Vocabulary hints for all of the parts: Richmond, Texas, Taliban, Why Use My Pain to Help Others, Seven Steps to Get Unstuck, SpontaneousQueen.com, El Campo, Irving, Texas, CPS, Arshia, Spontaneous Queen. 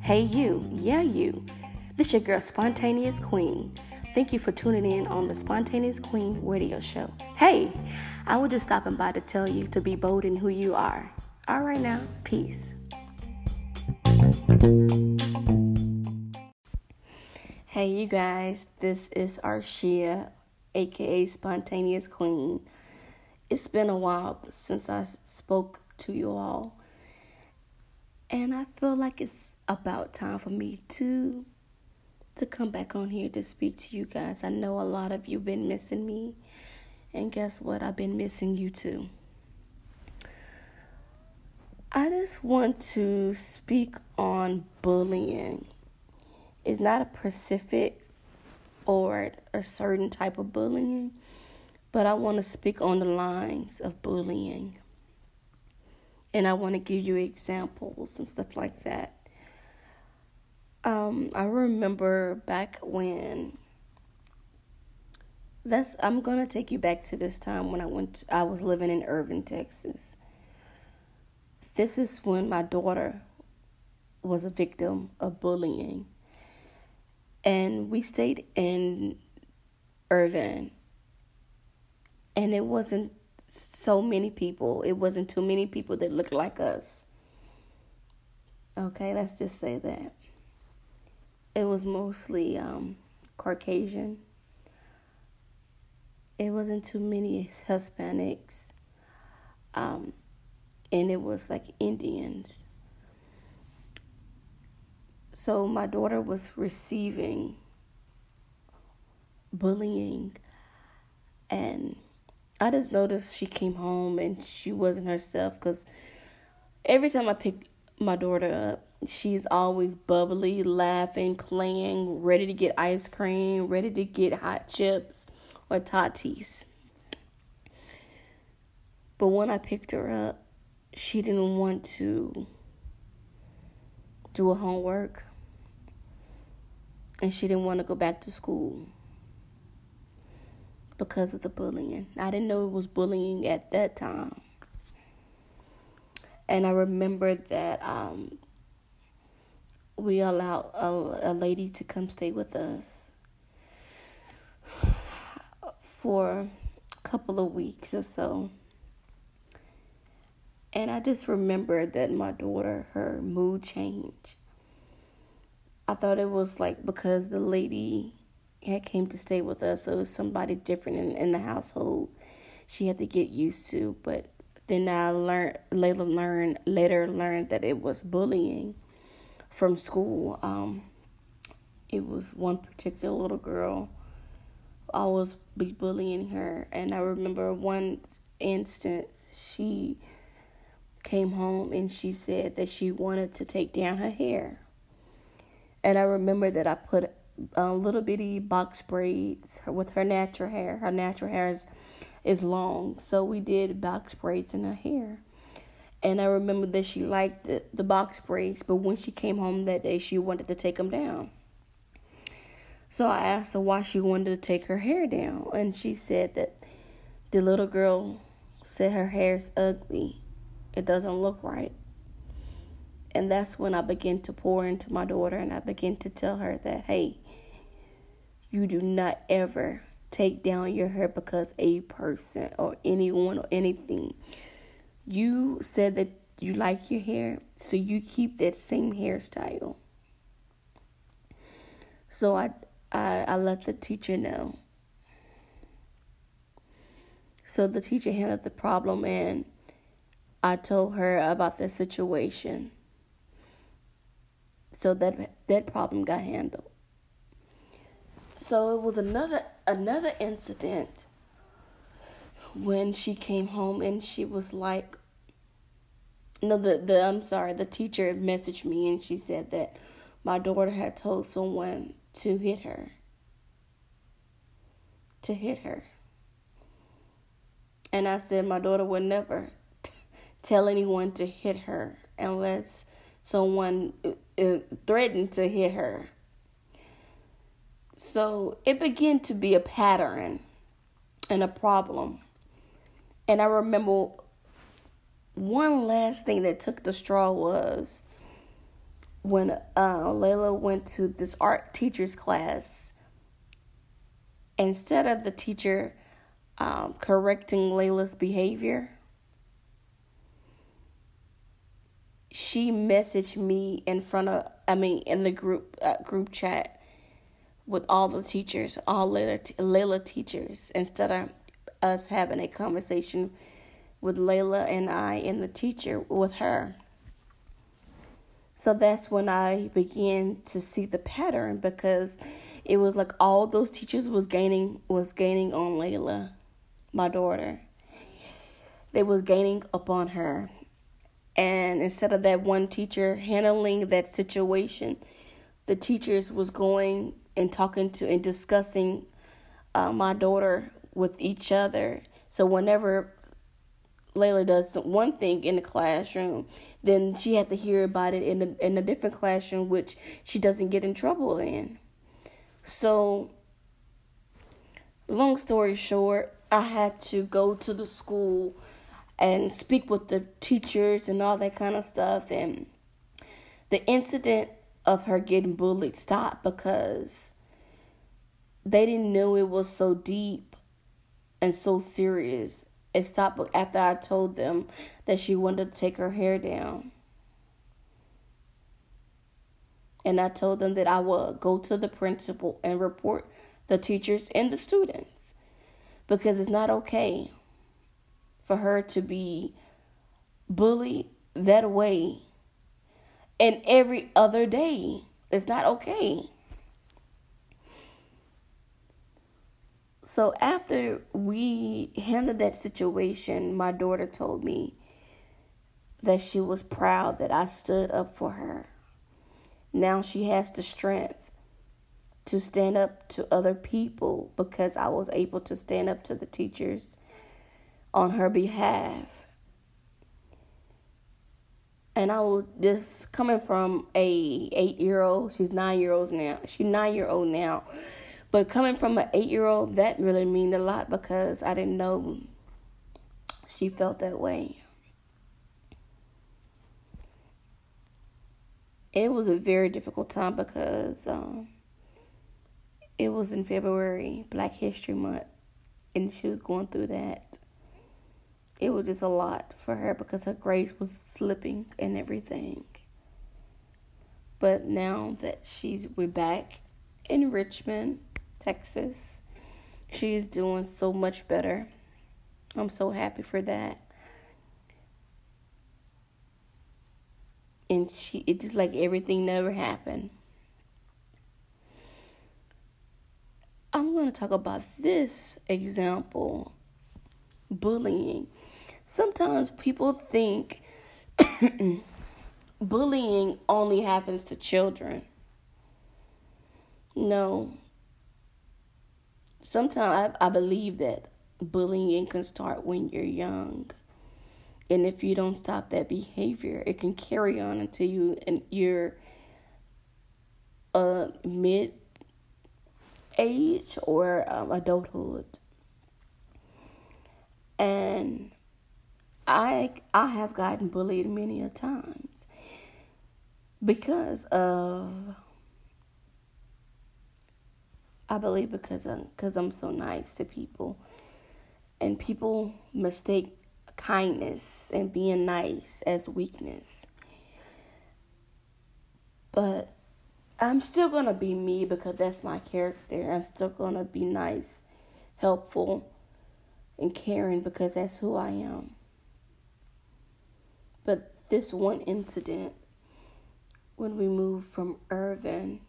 Hey you, yeah you, this your girl Spontaneous Queen. Thank you for tuning in on the Spontaneous Queen radio show. Hey, I was just stopping by to tell you to be bold in who you are. All right now, peace. Hey you guys, this is Arshia, aka Spontaneous Queen. It's been a while since I spoke to you all, and I feel like it's about time for me to come back on here to speak to you guys. I know a lot of you been missing me, and guess what? I've been missing you too. I just want to speak on bullying. It's not a specific or a certain type of bullying, but I want to speak on the lines of bullying. And I want to give you examples and stuff like that. I remember back when. I'm gonna take you back to this time when I was living in Irving, Texas. This is when my daughter was a victim of bullying, and we stayed in Irving, and it wasn't so many people. It wasn't too many people that looked like us. Okay, let's just say that. It was mostly Caucasian. It wasn't too many Hispanics. And it was like Indians. So my daughter was receiving bullying. And I just noticed she came home and she wasn't herself, because every time I picked my daughter up, she's always bubbly, laughing, playing, ready to get ice cream, ready to get hot chips or Tatis. But when I picked her up, she didn't want to do her homework, and she didn't want to go back to school because of the bullying. I didn't know it was bullying at that time. And I remember that we allowed a lady to come stay with us for a couple of weeks or so. And I just remembered that my daughter, her mood changed. I thought it was like because the lady had came to stay with us, so it was somebody different in the household she had to get used to. But then I later learned that it was bullying from school. It was one particular little girl always be bullying her. And I remember one instance, she came home and she said that she wanted to take down her hair. And I remember that I put little bitty box braids with her natural hair. Her natural hair is long, so we did box braids in her hair. And I remember that she liked the box braids, but when she came home that day, she wanted to take them down. So I asked her why she wanted to take her hair down, and she said that the little girl said her hair's ugly. It doesn't look right. And that's when I began to pour into my daughter, and I began to tell her that, hey, you do not ever take down your hair because a person or anyone or anything. You said that you like your hair, so you keep that same hairstyle. So I let the teacher know. So the teacher handled the problem, and I told her about the situation. So that problem got handled. So it was another incident when she came home and she was like, no, the teacher messaged me, and she said that my daughter had told someone to hit her. And I said my daughter would never tell anyone to hit her unless someone threatened to hit her. So it began to be a pattern and a problem. And I remember one last thing that took the straw was when Layla went to this art teacher's class. Instead of the teacher correcting Layla's behavior, she messaged me in the group chat with all the teachers, all Layla teachers, instead of us having a conversation with Layla and I and the teacher with her. So that's when I began to see the pattern, because it was like all those teachers was gaining on Layla, my daughter. They was gaining upon her. And instead of that one teacher handling that situation, the teachers was going and talking to and discussing my daughter with each other. So whenever Layla does one thing in the classroom, then she had to hear about it in a different classroom, which she doesn't get in trouble in. So, long story short, I had to go to the school and speak with the teachers and all that kind of stuff. And the incident of her getting bullied stopped because they didn't know it was so deep and so serious. It stopped after I told them that she wanted to take her hair down. And I told them that I would go to the principal and report the teachers and the students, because it's not okay for her to be bullied that way. And every other day, it's not okay. So after we handled that situation, my daughter told me that she was proud that I stood up for her. Now she has the strength to stand up to other people because I was able to stand up to the teachers on her behalf. And I was just coming from a 8-year-old. She's 9-year-old now. But coming from an 8-year-old, that really meant a lot because I didn't know she felt that way. It was a very difficult time because it was in February, Black History Month, and she was going through that. It was just a lot for her because her grades was slipping and everything. But now that we're back in Richmond, Texas, she's doing so much better. I'm so happy for that. And it's just like everything never happened. I'm going to talk about this example, bullying. Sometimes people think bullying only happens to children. No. Sometimes I believe that bullying can start when you're young. And if you don't stop that behavior, it can carry on until you're mid-age or adulthood. And I have gotten bullied many a times because I'm so nice to people. And people mistake kindness and being nice as weakness. But I'm still going to be me because that's my character. I'm still going to be nice, helpful, and caring because that's who I am. But this one incident, when we moved from Irving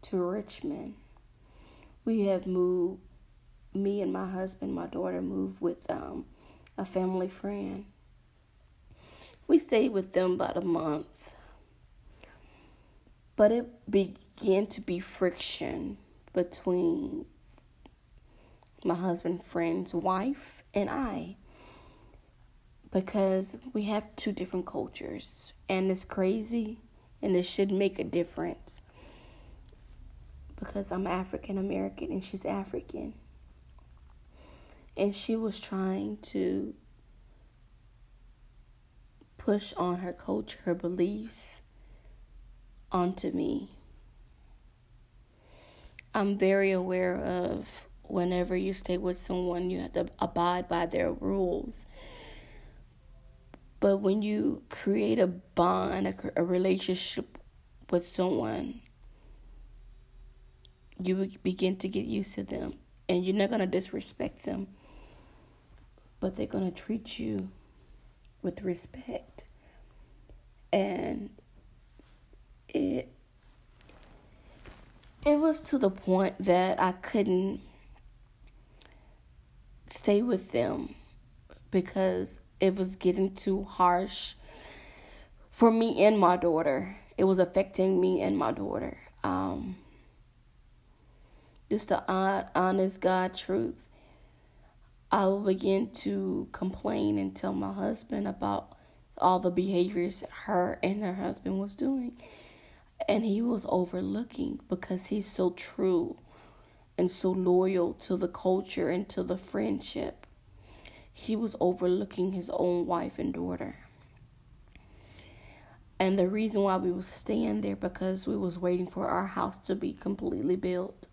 to Richmond, we have moved, me and my husband, my daughter moved with a family friend. We stayed with them about a month. But it began to be friction between my husband's friend's wife and I, because we have two different cultures, and it's crazy, and it should make a difference because I'm African American and she's African. And she was trying to push on her culture, her beliefs onto me. I'm very aware of whenever you stay with someone, you have to abide by their rules. But when you create a bond, a relationship with someone, you begin to get used to them. And you're not going to disrespect them. But they're going to treat you with respect. And it was to the point that I couldn't stay with them because it was getting too harsh for me and my daughter. It was affecting me and my daughter. Just the honest God truth. I will begin to complain and tell my husband about all the behaviors her and her husband was doing. And he was overlooking because he's so true and so loyal to the culture and to the friendship. He was overlooking his own wife and daughter. And the reason why we was staying there because we was waiting for our house to be completely built.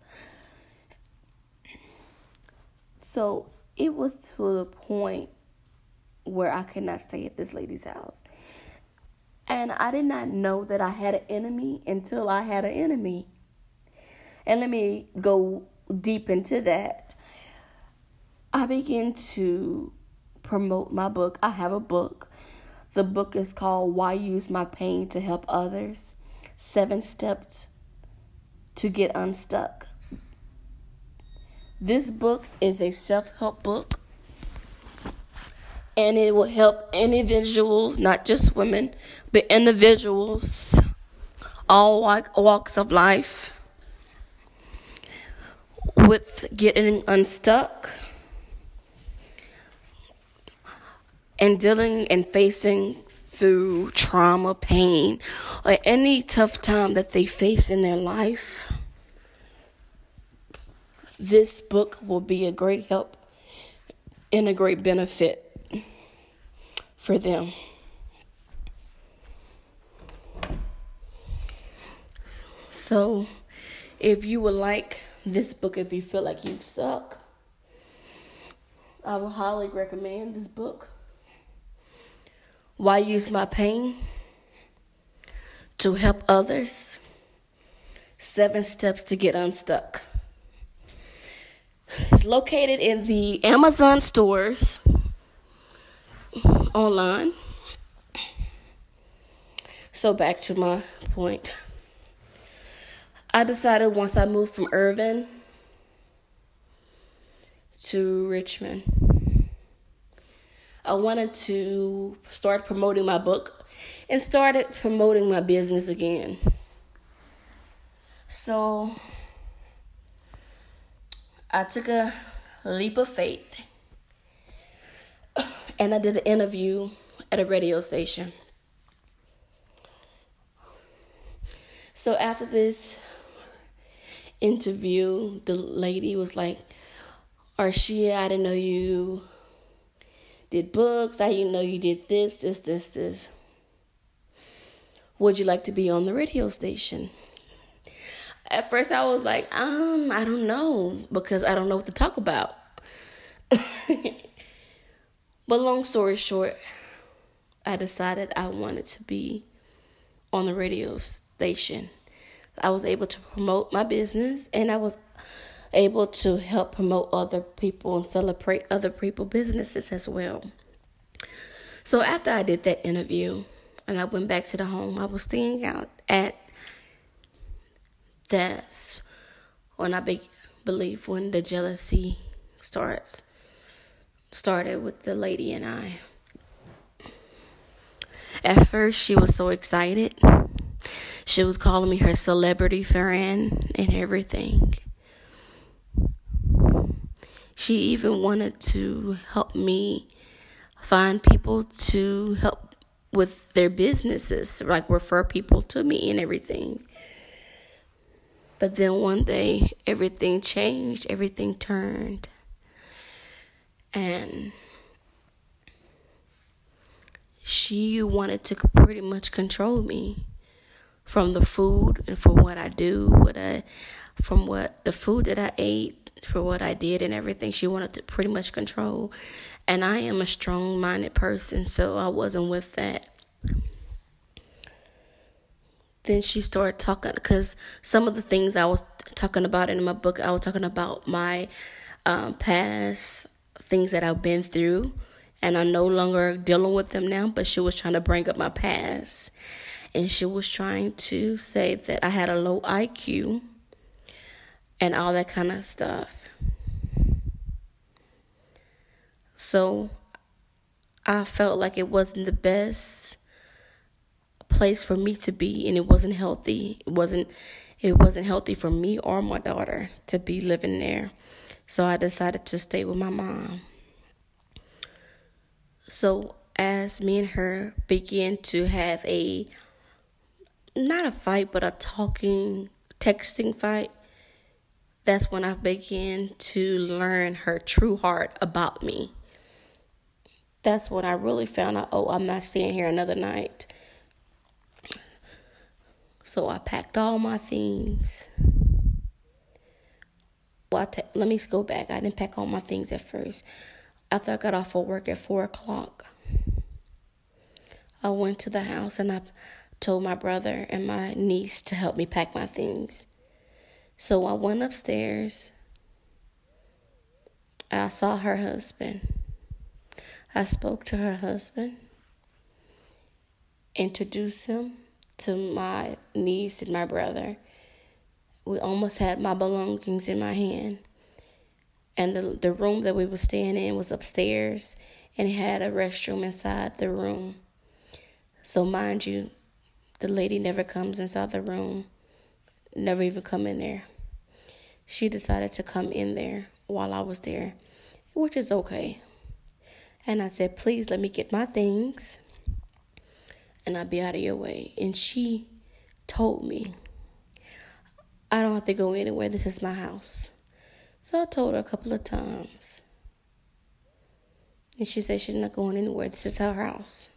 So it was to the point where I could not stay at this lady's house. And I did not know that I had an enemy until I had an enemy. And let me go deep into that. I began to promote my book. I have a book. The book is called Why Use My Pain to Help Others? 7 Steps to Get Unstuck. This book is a self-help book. And it will help individuals, not just women, but individuals, all walks of life, with getting unstuck and dealing and facing through trauma, pain, or any tough time that they face in their life. This book will be a great help and a great benefit for them. So if you would like this book, if you feel like you've stuck, I would highly recommend this book. Why Use My Pain to Help Others? 7 Steps to Get Unstuck. It's located in the Amazon stores. Online. So back to my point. I decided once I moved from Irving to Richmond, I wanted to start promoting my book and started promoting my business again. So I took a leap of faith. And I did an interview at a radio station. So after this interview, the lady was like, Arshia, I didn't know you did books. I didn't know you did this. Would you like to be on the radio station? At first I was like, I don't know, because I don't know what to talk about. But long story short, I decided I wanted to be on the radio station. I was able to promote my business, and I was able to help promote other people and celebrate other people's businesses as well. So after I did that interview and I went back to the home I was staying out at, that's when I believe when the jealousy started with the lady and I. At first, she was so excited. She was calling me her celebrity friend and everything. She even wanted to help me find people to help with their businesses, like refer people to me and everything. But then one day, everything changed, everything turned. And she wanted to pretty much control me from the food and for what I do, from what the food that I ate, for what I did and everything. She wanted to pretty much control. And I am a strong-minded person, so I wasn't with that. Then she started talking, because some of the things I was talking about in my book, I was talking about my past, things that I've been through, and I'm no longer dealing with them now, but she was trying to bring up my past, and she was trying to say that I had a low IQ and all that kind of stuff. So I felt like it wasn't the best place for me to be, and it wasn't healthy. It wasn't healthy for me or my daughter to be living there. So I decided to stay with my mom. So as me and her began to have a, not a fight, but a texting fight, that's when I began to learn her true heart about me. That's when I really found out, oh, I'm not staying here another night. So I packed all my things. Well, let me go back. I didn't pack all my things at first. After I got off of work at 4 o'clock, I went to the house and I told my brother and my niece to help me pack my things. So I went upstairs. I saw her husband. I spoke to her husband, introduced him to my niece and my brother. We almost had my belongings in my hand. And the room that we were staying in was upstairs, and it had a restroom inside the room. So mind you, the lady never comes inside the room, never even come in there. She decided to come in there while I was there, which is okay. And I said, please let me get my things and I'll be out of your way. And she told me, I don't have to go anywhere. This is my house. So I told her a couple of times. And she said she's not going anywhere. This is her house.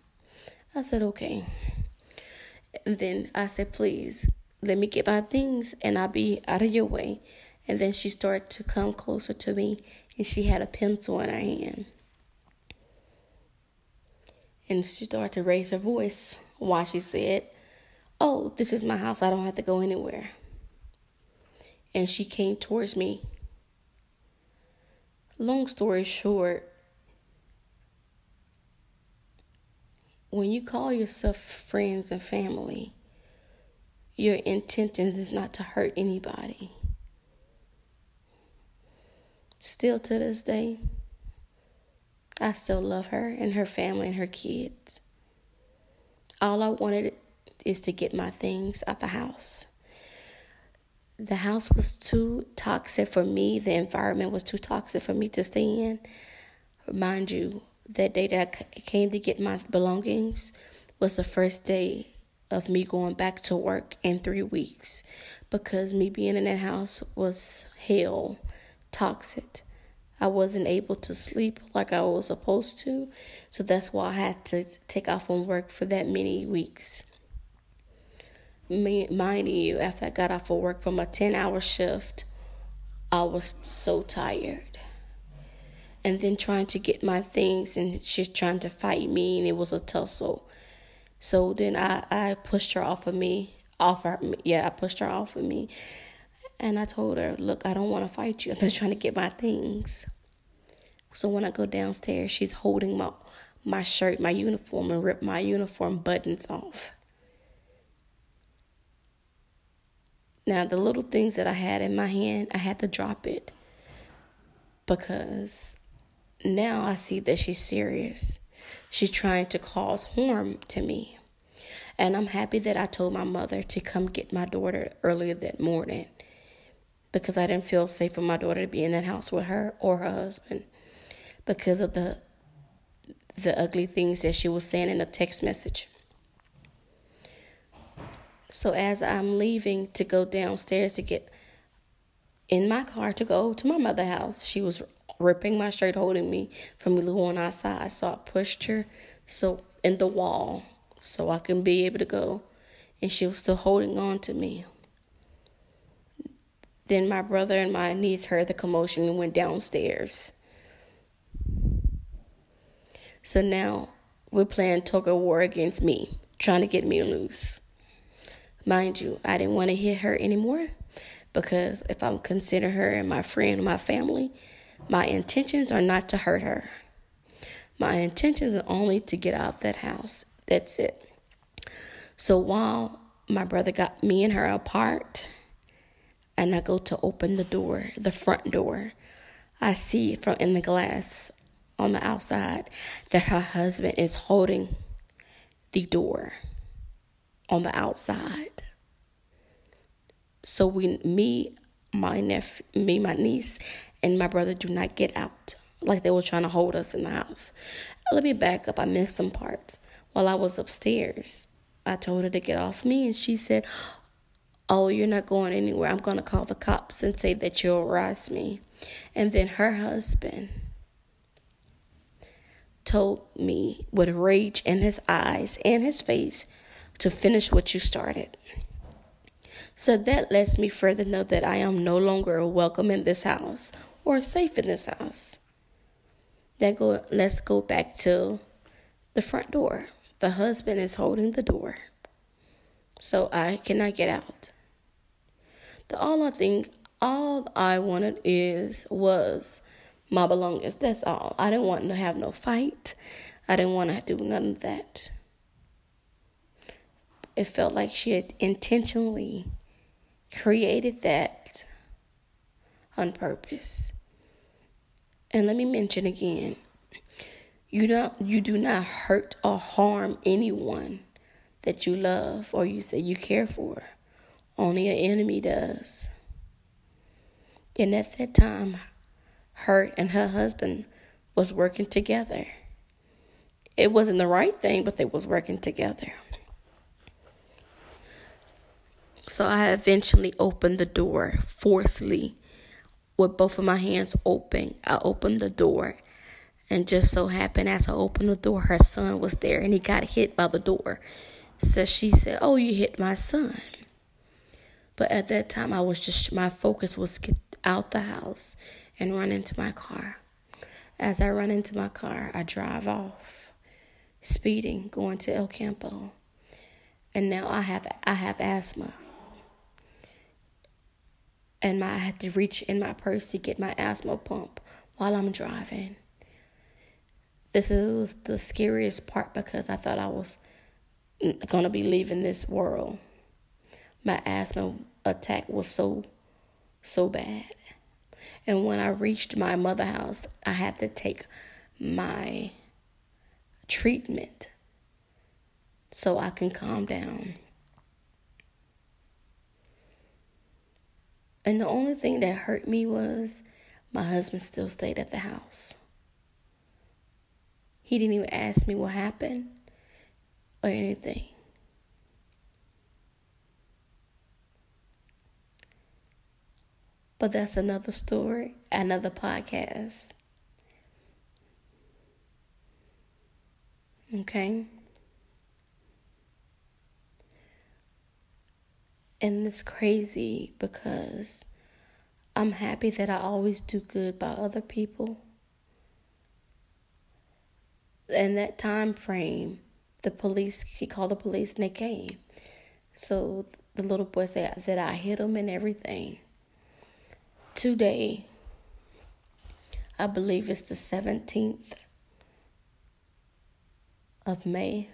I said, okay. And then I said, please, let me get my things and I'll be out of your way. And then she started to come closer to me. And she had a pencil in her hand. And she started to raise her voice while she said, oh, this is my house. I don't have to go anywhere. And she came towards me. Long story short, when you call yourself friends and family, your intention is not to hurt anybody. Still to this day, I still love her and her family and her kids. All I wanted is to get my things out the house. The house was too toxic for me. The environment was too toxic for me to stay in. Mind you, that day that I came to get my belongings was the first day of me going back to work in 3 weeks, because me being in that house was hell, toxic. I wasn't able to sleep like I was supposed to, so that's why I had to take off from work for that many weeks. Mind you, after I got off of work from a 10-hour shift, I was so tired. And then trying to get my things, and she's trying to fight me, and it was a tussle. So then I pushed her off of me. I pushed her off of me. And I told her, look, I don't want to fight you. I'm just trying to get my things. So when I go downstairs, she's holding my shirt, my uniform, and ripped my uniform buttons off. Now, the little things that I had in my hand, I had to drop it, because now I see that she's serious. She's trying to cause harm to me. And I'm happy that I told my mother to come get my daughter earlier that morning, because I didn't feel safe for my daughter to be in that house with her or her husband because of the ugly things that she was saying in a text message. So as I'm leaving to go downstairs to get in my car to go to my mother's house, she was ripping my shirt, holding me from going outside. So I pushed her. So in the wall so I can be able to go. And she was still holding on to me. Then my brother and my niece heard the commotion and went downstairs. So now we're playing tug-of-war against me, trying to get me loose. Mind you, I didn't want to hit her anymore, because if I'm considering her and my friend and my family, my intentions are not to hurt her. My intentions are only to get out of that house. That's it. So while my brother got me and her apart, and I go to open the door, the front door, I see from in the glass on the outside that her husband is holding the door on the outside. So my niece, and my brother do not get out, like they were trying to hold us in the house. Let me back up. I missed some parts. While I was upstairs, I told her to get off me, and she said, "Oh, you're not going anywhere. I'm going to call the cops and say that you harassed me." And then her husband told me with rage in his eyes and his face to finish what you started. So that lets me further know that I am no longer welcome in this house or safe in this house. Let's go back to the front door. The husband is holding the door, so I cannot get out. All I wanted was my belongings. That's all. I didn't want to have no fight. I didn't want to do none of that. It felt like she had intentionally created that on purpose. And let me mention again, you do not hurt or harm anyone that you love or you say you care for. Only an enemy does. And at that time, her and her husband was working together. It wasn't the right thing, but they was working together. So I eventually opened the door forcefully with both of my hands open. I opened the door, and just so happened as I opened the door, her son was there, and he got hit by the door. So she said, "Oh, you hit my son." But at that time, my focus was get out the house and run into my car. As I run into my car, I drive off, speeding, going to El Campo. And now I have asthma. And I had to reach in my purse to get my asthma pump while I'm driving. This is the scariest part, because I thought I was going to be leaving this world. My asthma attack was so, so bad. And when I reached my mother's house, I had to take my treatment so I can calm down. And the only thing that hurt me was my husband still stayed at the house. He didn't even ask me what happened or anything. But that's another story, another podcast. Okay? And it's crazy because I'm happy that I always do good by other people. In that time frame, he called the police and they came. So the little boy said that I hit him and everything. Today, I believe it's the 17th of May.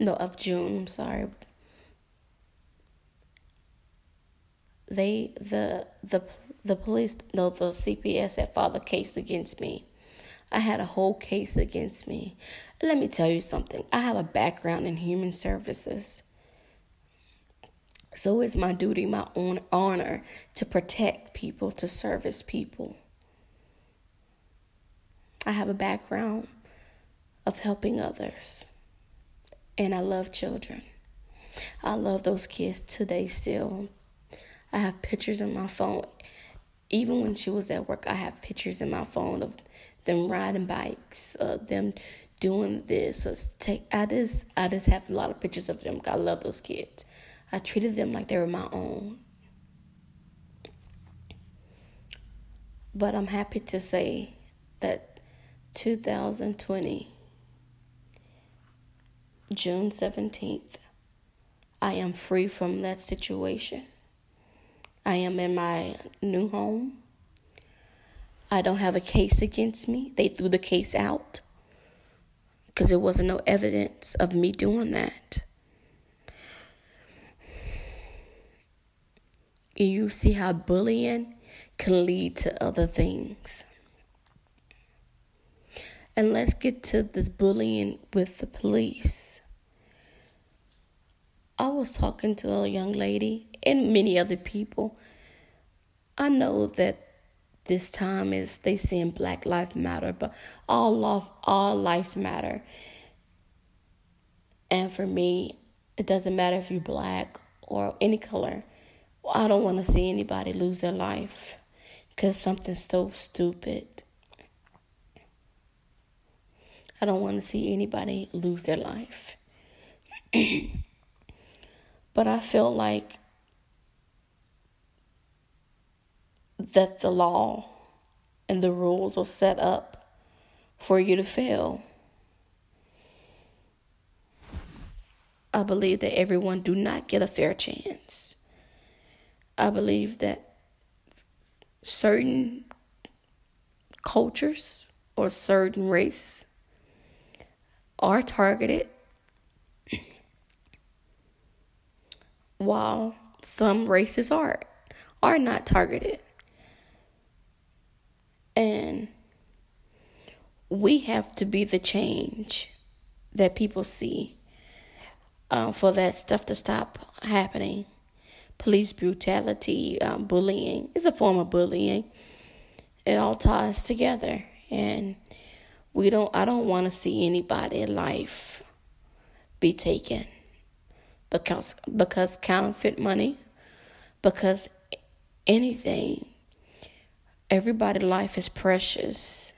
No, of June, I'm sorry. The CPS had filed a case against me. I had a whole case against me. And let me tell you something. I have a background in human services. So it's my duty, my own honor to protect people, to service people. I have a background of helping others. And I love children. I love those kids today still. I have pictures on my phone. Even when she was at work, I have pictures in my phone of them riding bikes or them doing this or I just have a lot of pictures of them. I love those kids. I treated them like they were my own. But I'm happy to say that 2020, June 17th, I am free from that situation. I am in my new home. I don't have a case against me. They threw the case out because there wasn't no evidence of me doing that. You see how bullying can lead to other things. And let's get to this bullying with the police. I was talking to a young lady and many other people. I know that this time is they saying Black Lives Matter, but all lives matter. And for me, it doesn't matter if you're Black or any color. I don't want to see anybody lose their life because something's so stupid. I don't want to see anybody lose their life. But I feel like that the law and the rules are set up for you to fail. I believe that everyone do not get a fair chance. I believe that certain cultures or certain race are targeted, while some races are not targeted. And we have to be the change that people see for that stuff to stop happening. Police brutality, bullying is a form of bullying. It all ties together, and I don't want to see anybody's life be taken because counterfeit money, because anything. Everybody's life is precious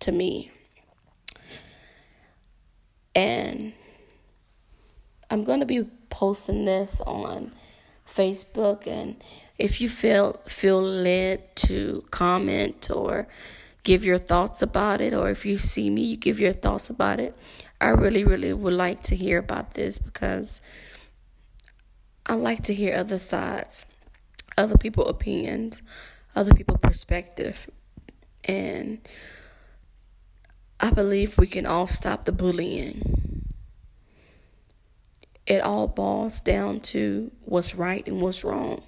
to me. And I'm going to be posting this on Facebook. And if you feel led to comment or give your thoughts about it, or if you see me, you give your thoughts about it. I really, really would like to hear about this because I like to hear other sides, other people's opinions, other people's perspective. And I believe we can all stop the bullying. It all boils down to what's right and what's wrong.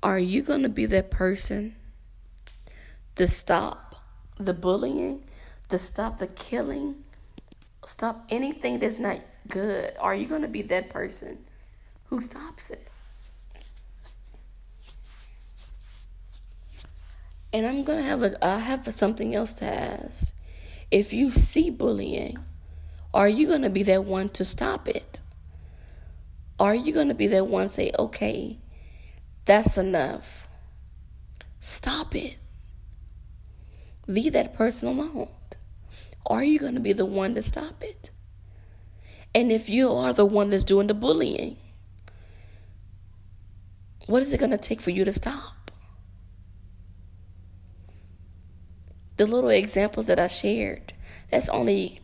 Are you going to be that person to stop the bullying, to stop the killing, stop anything that's not good? Are you going to be that person who stops it? And I'm going to I have something else to ask. If you see bullying, are you going to be that one to stop it? Are you going to be that one to say, okay, that's enough. Stop it. Leave that person alone. Are you going to be the one to stop it? And if you are the one that's doing the bullying, what is it going to take for you to stop? The little examples that I shared, that's only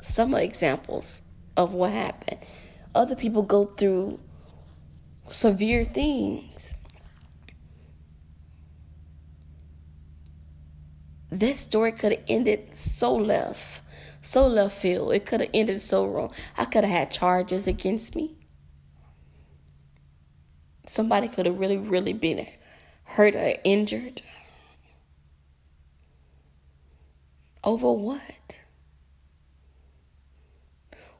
some examples of what happened. Other people go through severe things. That story could have ended so left field. It could have ended so wrong. I could have had charges against me. Somebody could have really, really been hurt or injured. Over what?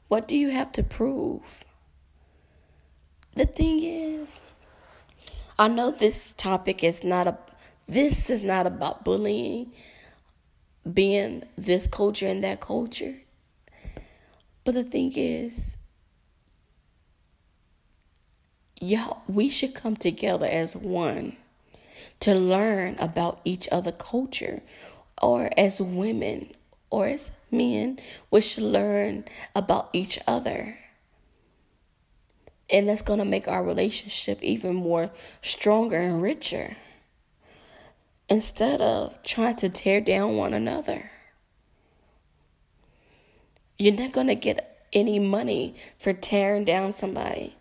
What do you have to prove? The thing is, I know this topic is not about bullying, being this culture and that culture. But the thing is, we should come together as one to learn about each other culture. or as women or as men, we should learn about each other. And that's going to make our relationship even more stronger and richer, instead of trying to tear down one another. You're not going to get any money for tearing down somebody.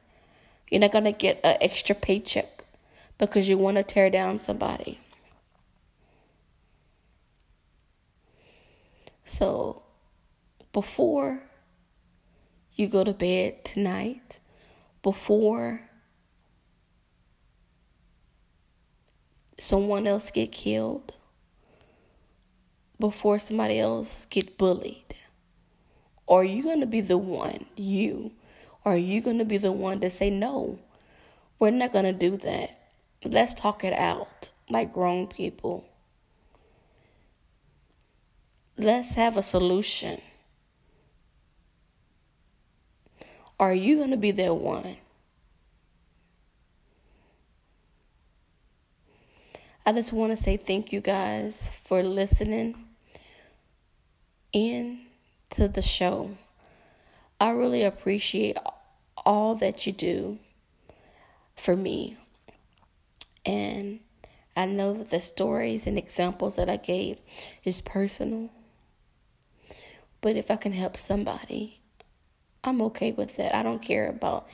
You're not going to get an extra paycheck because you want to tear down somebody. So before you go to bed tonight, before someone else get killed, before somebody else get bullied, are you going to be the one, are you going to be the one to say, no, we're not going to do that. Let's talk it out like grown people. Let's have a solution. Are you going to be that one? I just want to say thank you guys for listening in to the show. I really appreciate all that you do for me. And I know that the stories and examples that I gave is personal. But if I can help somebody, I'm okay with it. I don't care about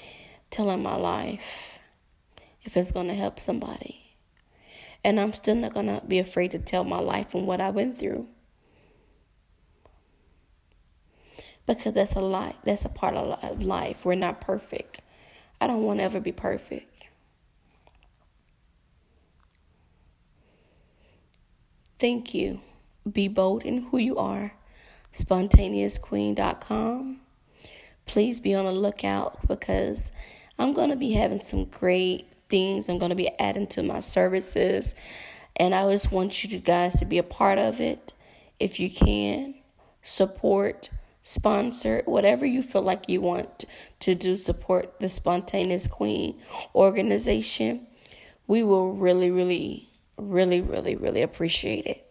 telling my life if it's going to help somebody. And I'm still not going to be afraid to tell my life and what I went through, because that's a lot. That's a part of life. We're not perfect. I don't want to ever be perfect. Thank you. Be bold in who you are. SpontaneousQueen.com. Please be on the lookout, because I'm going to be having some great things. I'm going to be adding to my services, and I just want you guys to be a part of it. If you can, support, sponsor, whatever you feel like you want to do, support the Spontaneous Queen organization. We will really, really, really, really, really appreciate it.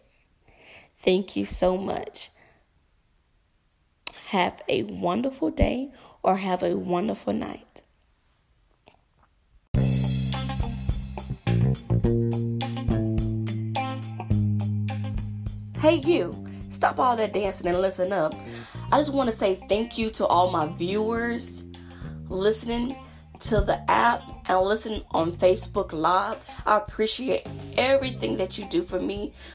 Thank you so much. Have a wonderful day, or have a wonderful night. Hey you, stop all that dancing and listen up. I just want to say thank you to all my viewers listening to the app and listening on Facebook Live. I appreciate everything that you do for me.